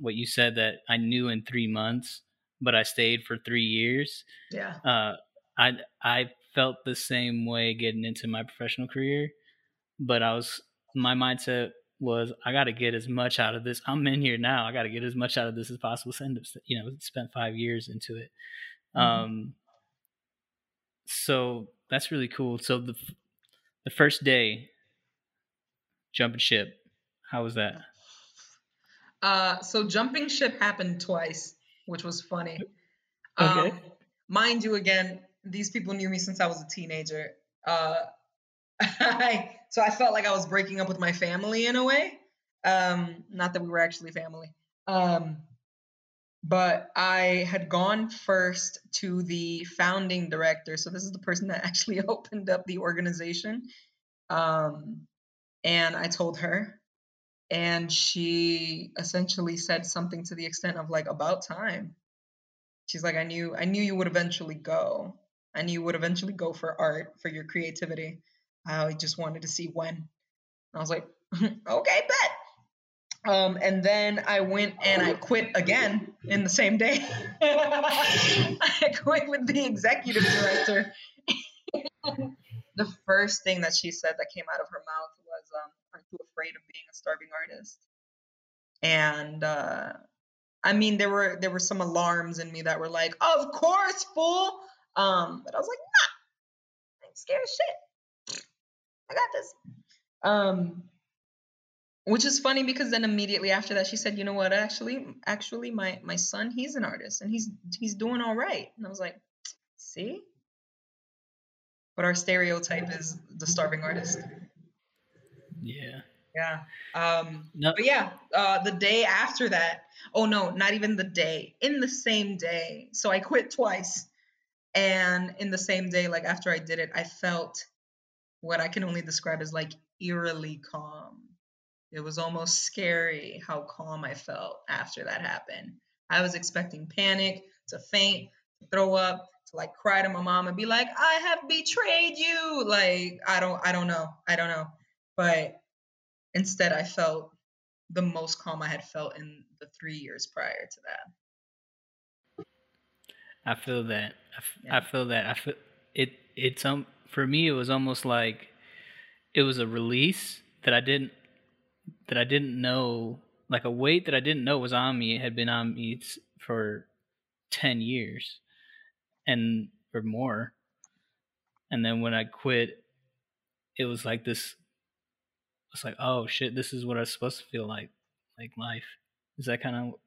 what you said, that I knew in 3 months, but I stayed for 3 years. Yeah. I felt the same way getting into my professional career, but my mindset was I got to get as much out of this. I'm in here now. I got to get as much out of this as possible. Spent 5 years into it. Mm-hmm. So that's really cool. So the first day jumping ship, how was that? So jumping ship happened twice, which was funny. Okay. Mind you, again, these people knew me since I was a teenager. So I felt like I was breaking up with my family in a way. Not that we were actually family. But I had gone first to the founding director. So this is the person that actually opened up the organization. And I told her. And she essentially said something to the extent of like, about time. She's like, I knew you would eventually go. I knew you would eventually go for art, for your creativity. I just wanted to see when. I was like, okay, bet. And then I went and I quit again in the same day. I quit with the executive director. The first thing that she said that came out of her mouth was, "Aren't you afraid of being a starving artist?" And I mean, there were some alarms in me that were like, "Of course, fool!" But I was like, "Nah, I'm scared of shit. I got this." Which is funny because then immediately after that, she said, "You know what? Actually, my son, he's an artist and he's doing all right." And I was like, "See." But our stereotype is the starving artist. Yeah. Yeah. Nope. But yeah, the day after that, oh no, not even the day, in the same day. So I quit twice. And in the same day, like after I did it, I felt what I can only describe as like eerily calm. It was almost scary how calm I felt after that happened. I was expecting panic, to faint, to throw up, like cry to my mom and be like, I have betrayed you. Like, I don't know. But instead I felt the most calm I had felt in the 3 years prior to that. I feel that. I feel it's, for me, it was almost like it was a release that I didn't know, like a weight that I didn't know was on me. It had been on me for 10 years. And or more. And then when I quit, it was like this, it's like, oh shit, this is what I was supposed to feel like life. Is that kind of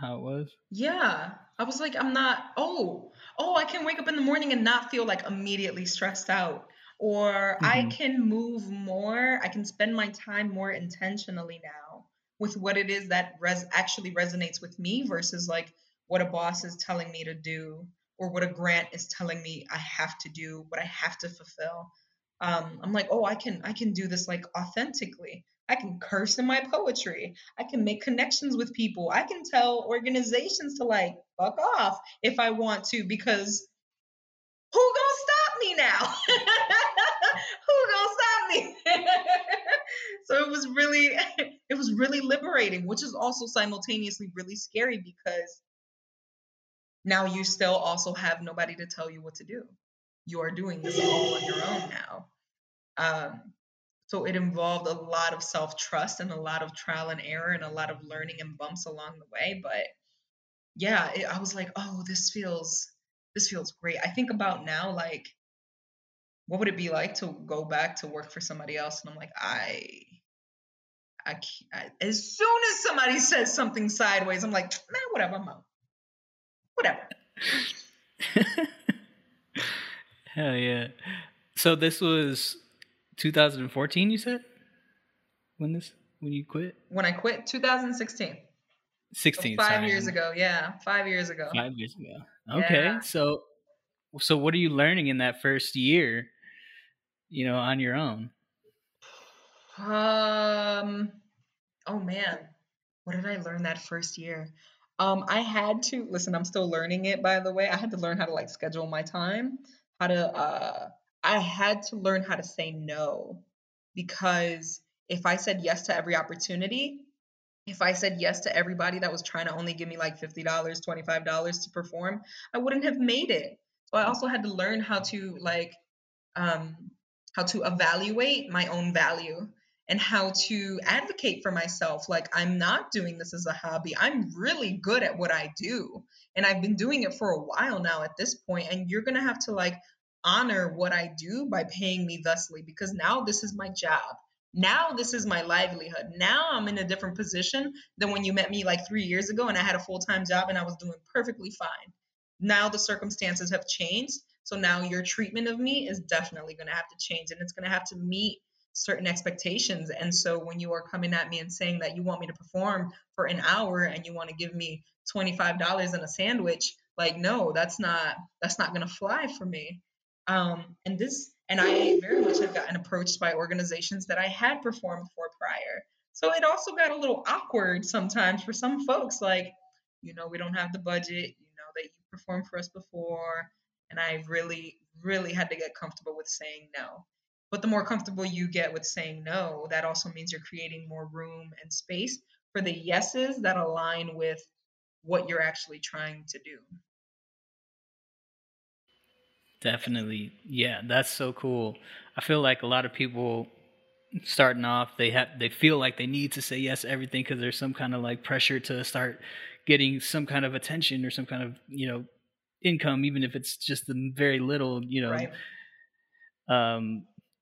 how it was? Yeah. I was like, I'm not, oh, I can wake up in the morning and not feel like immediately stressed out. Or I can move more. I can spend my time more intentionally now with what it is that actually resonates with me versus like what a boss is telling me to do. Or what a grant is telling me I have to do, what I have to fulfill. I'm like, oh, I can do this like authentically. I can curse in my poetry. I can make connections with people. I can tell organizations to like fuck off if I want to, because who gonna stop me now? Who gonna stop me? So it was really liberating, which is also simultaneously really scary because now you still also have nobody to tell you what to do. You are doing this all on your own now. So it involved a lot of self-trust and a lot of trial and error and a lot of learning and bumps along the way. But yeah, I was like, oh, this feels great. I think about now, like, what would it be like to go back to work for somebody else? And I'm like, I as soon as somebody says something sideways, I'm like, nah, whatever, I'm out. Whatever. Hell yeah. So this was 2014, you said? When you quit? When I quit, 2016. 16. So 5 years ago, yeah. 5 years ago. 5 years ago. Okay. Yeah. So what are you learning in that first year, you know, on your own? Oh man. What did I learn that first year? I had to listen. I'm still learning it, by the way. I had to learn how to like schedule my time. I had to learn how to say no, because if I said yes to every opportunity, if I said yes to everybody that was trying to only give me like $50, $25 to perform, I wouldn't have made it. So I also had to learn how to like, how to evaluate my own value. And how to advocate for myself. Like, I'm not doing this as a hobby. I'm really good at what I do. And I've been doing it for a while now at this point. And you're going to have to like honor what I do by paying me thusly, because now this is my job. Now this is my livelihood. Now I'm in a different position than when you met me like 3 years ago and I had a full-time job and I was doing perfectly fine. Now the circumstances have changed. So now your treatment of me is definitely going to have to change, and it's going to have to meet certain expectations. And so when you are coming at me and saying that you want me to perform for an hour and you want to give me $25 and a sandwich, like, no, that's not going to fly for me. And I very much have gotten approached by organizations that I had performed for prior. So it also got a little awkward sometimes for some folks, like, you know, we don't have the budget, you know, that you performed for us before. And I really, really had to get comfortable with saying no. But the more comfortable you get with saying no, that also means you're creating more room and space for the yeses that align with what you're actually trying to do. Definitely. Yeah, that's so cool. I feel like a lot of people starting off, they feel like they need to say yes to everything because there's some kind of like pressure to start getting some kind of attention or some kind of, income, even if it's just the very little, Right.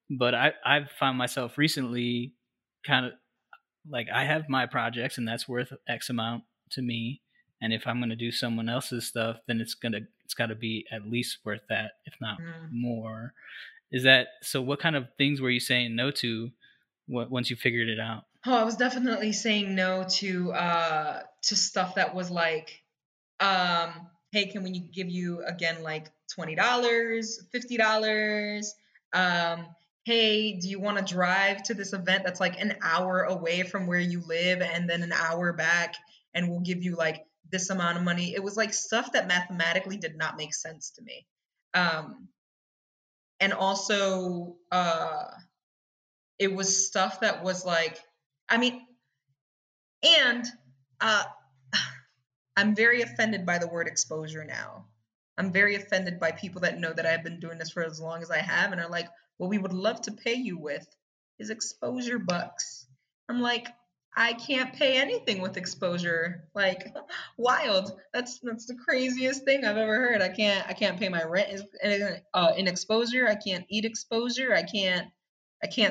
But I've found myself recently kind of like, I have my projects and that's worth X amount to me. And if I'm going to do someone else's stuff, then it's got to be at least worth that, if not more. Is that, so what kind of things were you saying no to once you figured it out? Oh, I was definitely saying no to, to stuff that was like, hey, can we give you again, like $20, $50, hey, do you want to drive to this event that's like an hour away from where you live and then an hour back, and we'll give you like this amount of money? It was like stuff that mathematically did not make sense to me. And also it was stuff that was like, I'm very offended by the word exposure now. I'm very offended by people that know that I've been doing this for as long as I have and are like, what we would love to pay you with is exposure bucks. I'm like, I can't pay anything with exposure. Like, wild. That's the craziest thing I've ever heard. I can't pay my rent in exposure. I can't eat exposure. I can't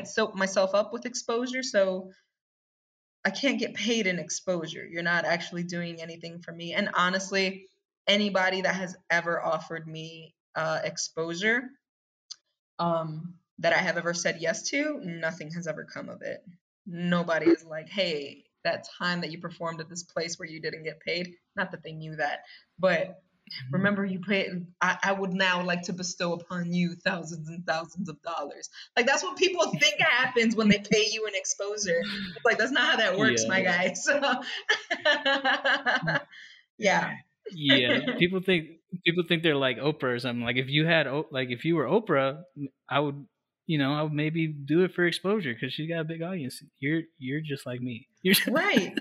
soak myself up with exposure. So I can't get paid in exposure. You're not actually doing anything for me. And honestly, anybody that has ever offered me exposure that I have ever said yes to, nothing has ever come of it. Nobody is like, hey, that time that you performed at this place where you didn't get paid. Not that they knew that, but remember you paid. I would now like to bestow upon you thousands and thousands of dollars. Like, that's what people think happens when they pay you an exposure. It's like, that's not how that works, my guy. So Yeah, people think they're like Oprah or something. Like, if you were Oprah, I would, I would maybe do it for exposure because she's got a big audience. You're just like me. Right.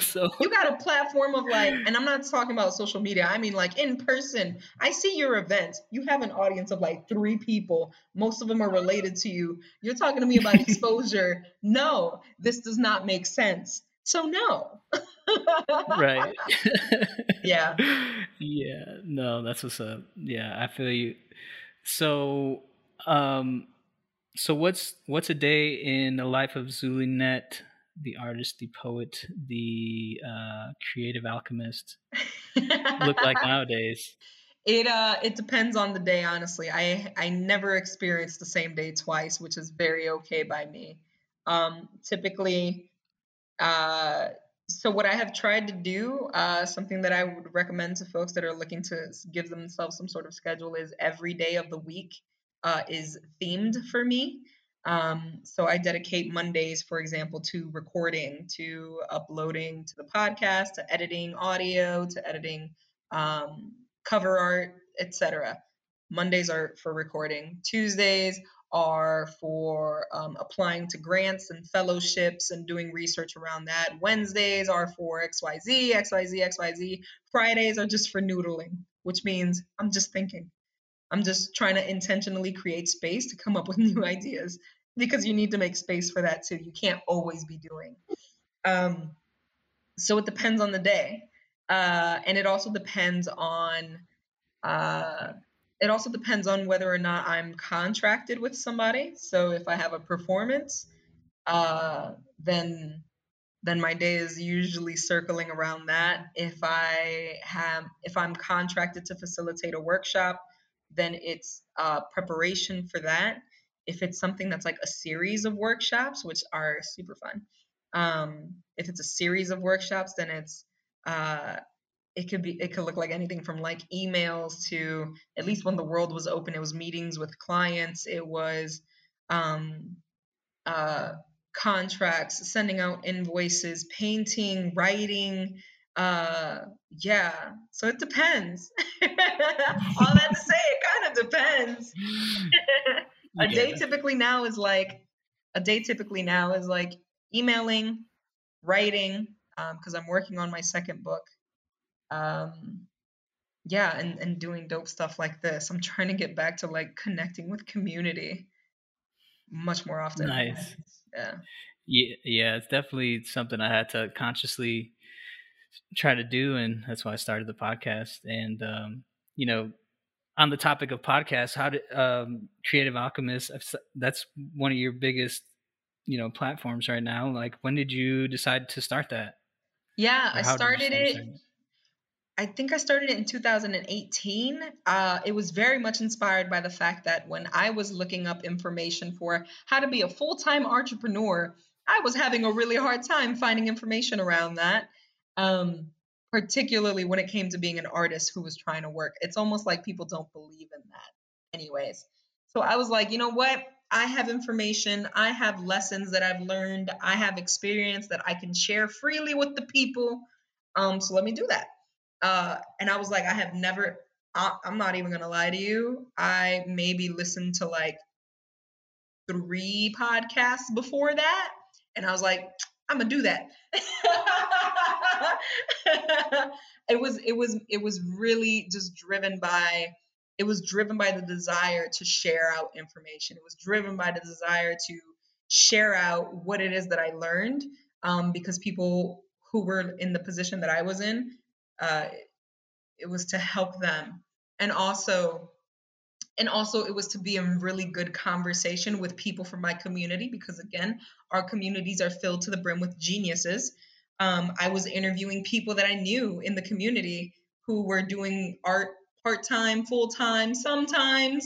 So you got a platform of like, and I'm not talking about social media. I mean, like in person. I see your events. You have an audience of like 3 people. Most of them are related to you. You're talking to me about exposure. No, this does not make sense. So no. Right. Yeah. Yeah. No, that's what's up. Yeah, I feel you. So, so what's a day in the life of Zulynette, the artist, the poet, the creative alchemist, look like nowadays? It depends on the day, honestly. I never experienced the same day twice, which is very okay by me. Typically, so what I have tried to do, something that I would recommend to folks that are looking to give themselves some sort of schedule, is every day of the week is themed for me. So I dedicate Mondays, for example, to recording, to uploading to the podcast, to editing audio, to editing cover art, etc. Mondays are for recording. Tuesdays are for applying to grants and fellowships and doing research around that. Wednesdays are for XYZ, XYZ, XYZ. Fridays are just for noodling, which means I'm just thinking. I'm just trying to intentionally create space to come up with new ideas, because you need to make space for that too. You can't always be doing. So it depends on the day. And it also depends on... it also depends on whether or not I'm contracted with somebody. So if I have a performance, then my day is usually circling around that. If I'm contracted to facilitate a workshop, then it's preparation for that. If it's something that's like a series of workshops, which are super fun. If it's a series of workshops, then it's, it could look like anything from like emails to, at least when the world was open, it was meetings with clients. It was contracts, sending out invoices, painting, writing. So it depends. All that to say, it kind of depends. A day typically now is like, emailing, writing, because I'm working on my second book. And doing dope stuff like this. I'm trying to get back to like connecting with community much more often. Nice. Yeah, it's definitely something I had to consciously try to do, and that's why I started the podcast. And on the topic of podcasts, how did Creative Alchemist, that's one of your biggest platforms right now. Like, when did you decide to start that? Yeah, I think I started it in 2018. It was very much inspired by the fact that when I was looking up information for how to be a full-time entrepreneur, I was having a really hard time finding information around that, particularly when it came to being an artist who was trying to work. It's almost like people don't believe in that anyways. So I was like, you know what? I have information. I have lessons that I've learned. I have experience that I can share freely with the people. So let me do that. And I was like, I'm not even going to lie to you. I maybe listened to like 3 podcasts before that. And I was like, I'm going to do that. It was driven by the desire to share out information. It was driven by the desire to share out what it is that I learned, because people who were in the position that I was in, it was to help them. And also it was to be in really good conversation with people from my community, because again, our communities are filled to the brim with geniuses. I was interviewing people that I knew in the community who were doing art part-time, full-time, sometimes,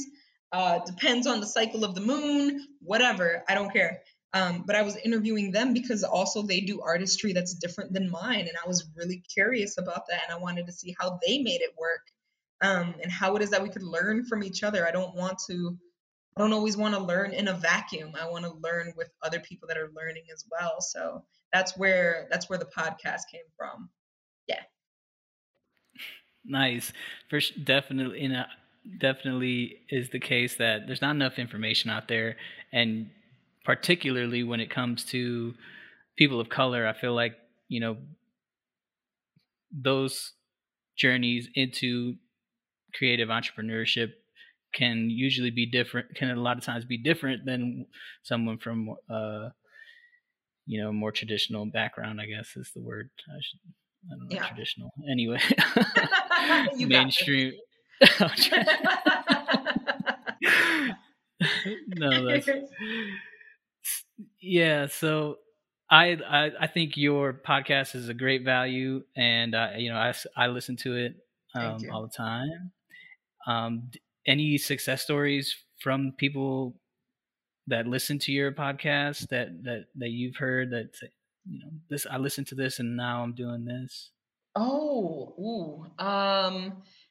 depends on the cycle of the moon, whatever, I don't care. But I was interviewing them because also they do artistry that's different than mine. And I was really curious about that. And I wanted to see how they made it work, and how it is that we could learn from each other. I don't always want to learn in a vacuum. I want to learn with other people that are learning as well. So that's where the podcast came from. Yeah. Nice. First, definitely, definitely is the case that there's not enough information out there. And particularly when it comes to people of color, I feel like, those journeys into creative entrepreneurship can usually be different, can a lot of times be different than someone from, more traditional background, I guess is the word. I don't know, yeah. Traditional. Anyway, mainstream. No, that's... Yeah, so I think your podcast is a great value, and I listen to it all the time. Any success stories from people that listen to your podcast that you've heard that this, I listened to this and now I'm doing this?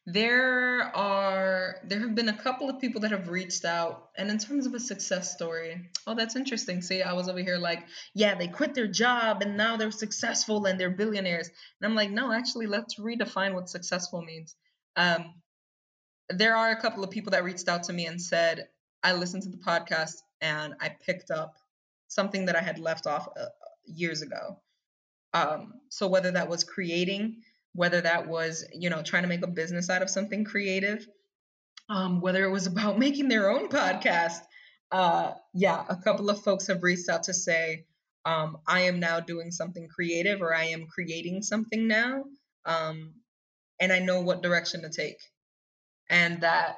There have been a couple of people that have reached out, and in terms of a success story, oh, that's interesting. See, I was over here like, yeah, they quit their job and now they're successful and they're billionaires. And I'm like, no, actually, let's redefine what successful means. There are a couple of people that reached out to me and said, I listened to the podcast and I picked up something that I had left off years ago. So whether that was creating, whether that was, trying to make a business out of something creative, whether it was about making their own podcast. A couple of folks have reached out to say, I am now doing something creative, or I am creating something now. And I know what direction to take. And that's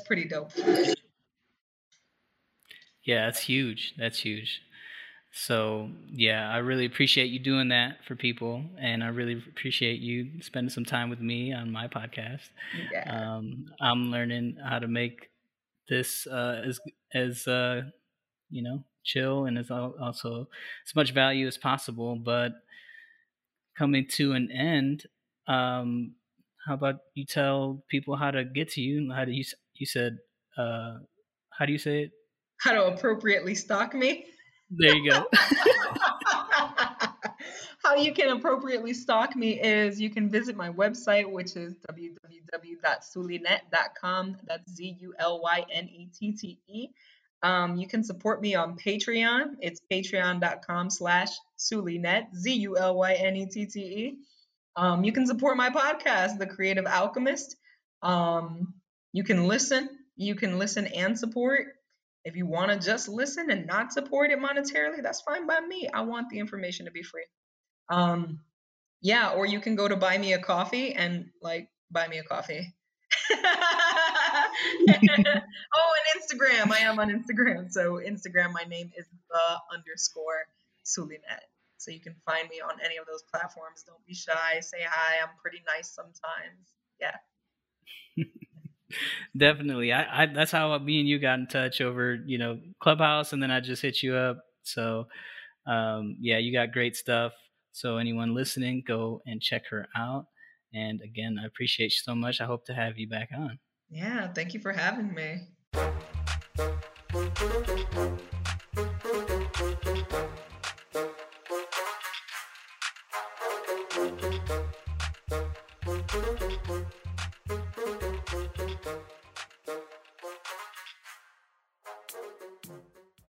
pretty dope. Yeah, that's huge. That's huge. So, yeah, I really appreciate you doing that for people, and I really appreciate you spending some time with me on my podcast. Yeah. I'm learning how to make this as chill and as also as much value as possible. But coming to an end, how about you tell people how to get to you? How do you said? How do you say it? How to appropriately stalk me. There you go. How you can appropriately stalk me is you can visit my website, which is www.zulynette.com. That's Zulynette. You can support me on Patreon. It's patreon.com/Zulynette, Zulynette. You can support my podcast, The Creative Alchemist. You can listen. You can listen and support. If you want to just listen and not support it monetarily, that's fine by me. I want the information to be free. Yeah, or you can go to Buy Me a Coffee and buy me a coffee. And Instagram. I am on Instagram. So Instagram, my name is _Zulynette. So you can find me on any of those platforms. Don't be shy. Say hi. I'm pretty nice sometimes. Yeah. Definitely. I that's how me and you got in touch over, Clubhouse, and then I just hit you up. So, yeah, you got great stuff. So anyone listening, go and check her out. And again, I appreciate you so much. I hope to have you back on. Yeah. Thank you for having me.